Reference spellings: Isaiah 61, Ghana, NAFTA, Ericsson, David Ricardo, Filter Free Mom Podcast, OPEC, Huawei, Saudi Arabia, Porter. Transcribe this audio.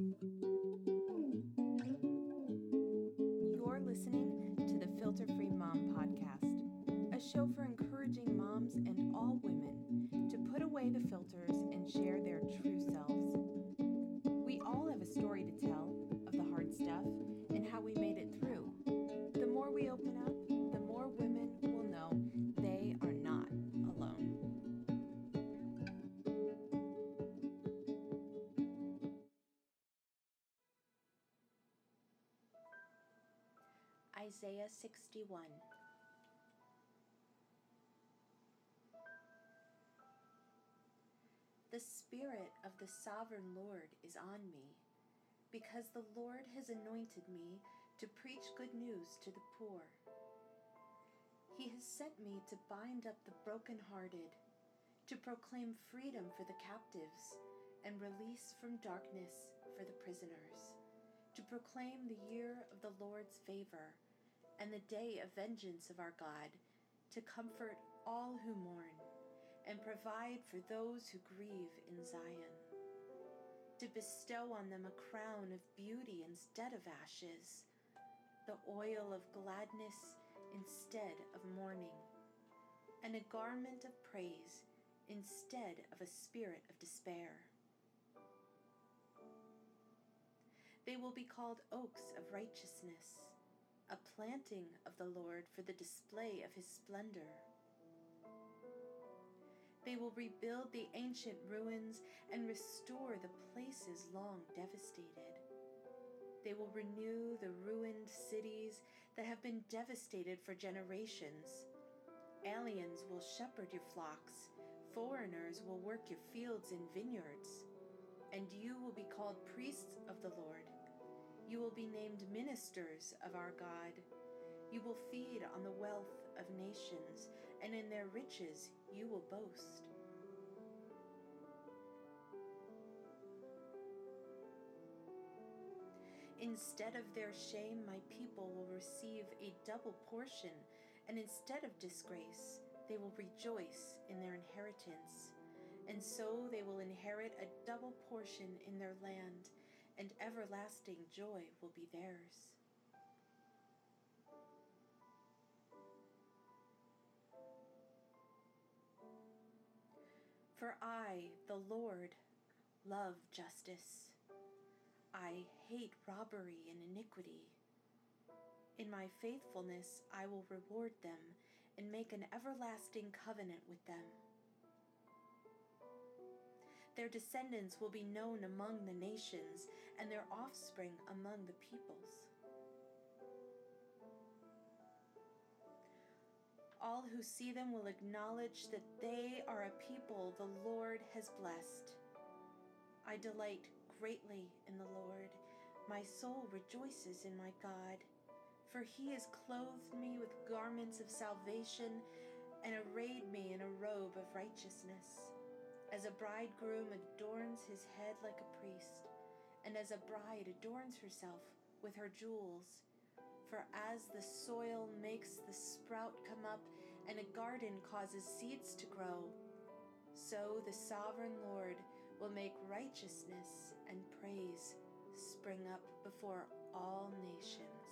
You're listening to the Filter Free Mom Podcast, a show for encouraging moms and all women to put away the filters and share their true selves. We all have a story to tell of the hard stuff and how we made it through. The more we open up, the more women will know they are not alone. Isaiah 61. The Spirit of the Sovereign Lord is on me, because the Lord has anointed me to preach good news to the poor. He has sent me to bind up the brokenhearted, to proclaim freedom for the captives and release from darkness for the prisoners, to proclaim the year of the Lord's favor and the day of vengeance of our God, to comfort all who mourn and provide for those who grieve in Zion, to bestow on them a crown of beauty instead of ashes, the oil of gladness instead of mourning, and a garment of praise instead of a spirit of despair. They will be called oaks of righteousness, a planting of the Lord for the display of his splendor. They will rebuild the ancient ruins and restore the places long devastated. They will renew the ruined cities that have been devastated for generations. Aliens will shepherd your flocks, foreigners will work your fields and vineyards, and you will be called priests of the Lord. You will be named ministers of our God. You will feed on the wealth of nations, and in their riches you will boast. Instead of their shame, my people will receive a double portion, and instead of disgrace, they will rejoice in their inheritance. And so they will inherit a double portion in their land, and everlasting joy will be theirs. For I, the Lord, love justice. I hate robbery and iniquity. In my faithfulness I will reward them and make an everlasting covenant with them. Their descendants will be known among the nations, and their offspring among the peoples. All who see them will acknowledge that they are a people the Lord has blessed. I delight greatly in the Lord. My soul rejoices in my God, for he has clothed me with garments of salvation and arrayed me in a robe of righteousness. As a bridegroom adorns his head like a priest, and as a bride adorns herself with her jewels. For as the soil makes the sprout come up, and a garden causes seeds to grow, so the Sovereign Lord will make righteousness and praise spring up before all nations.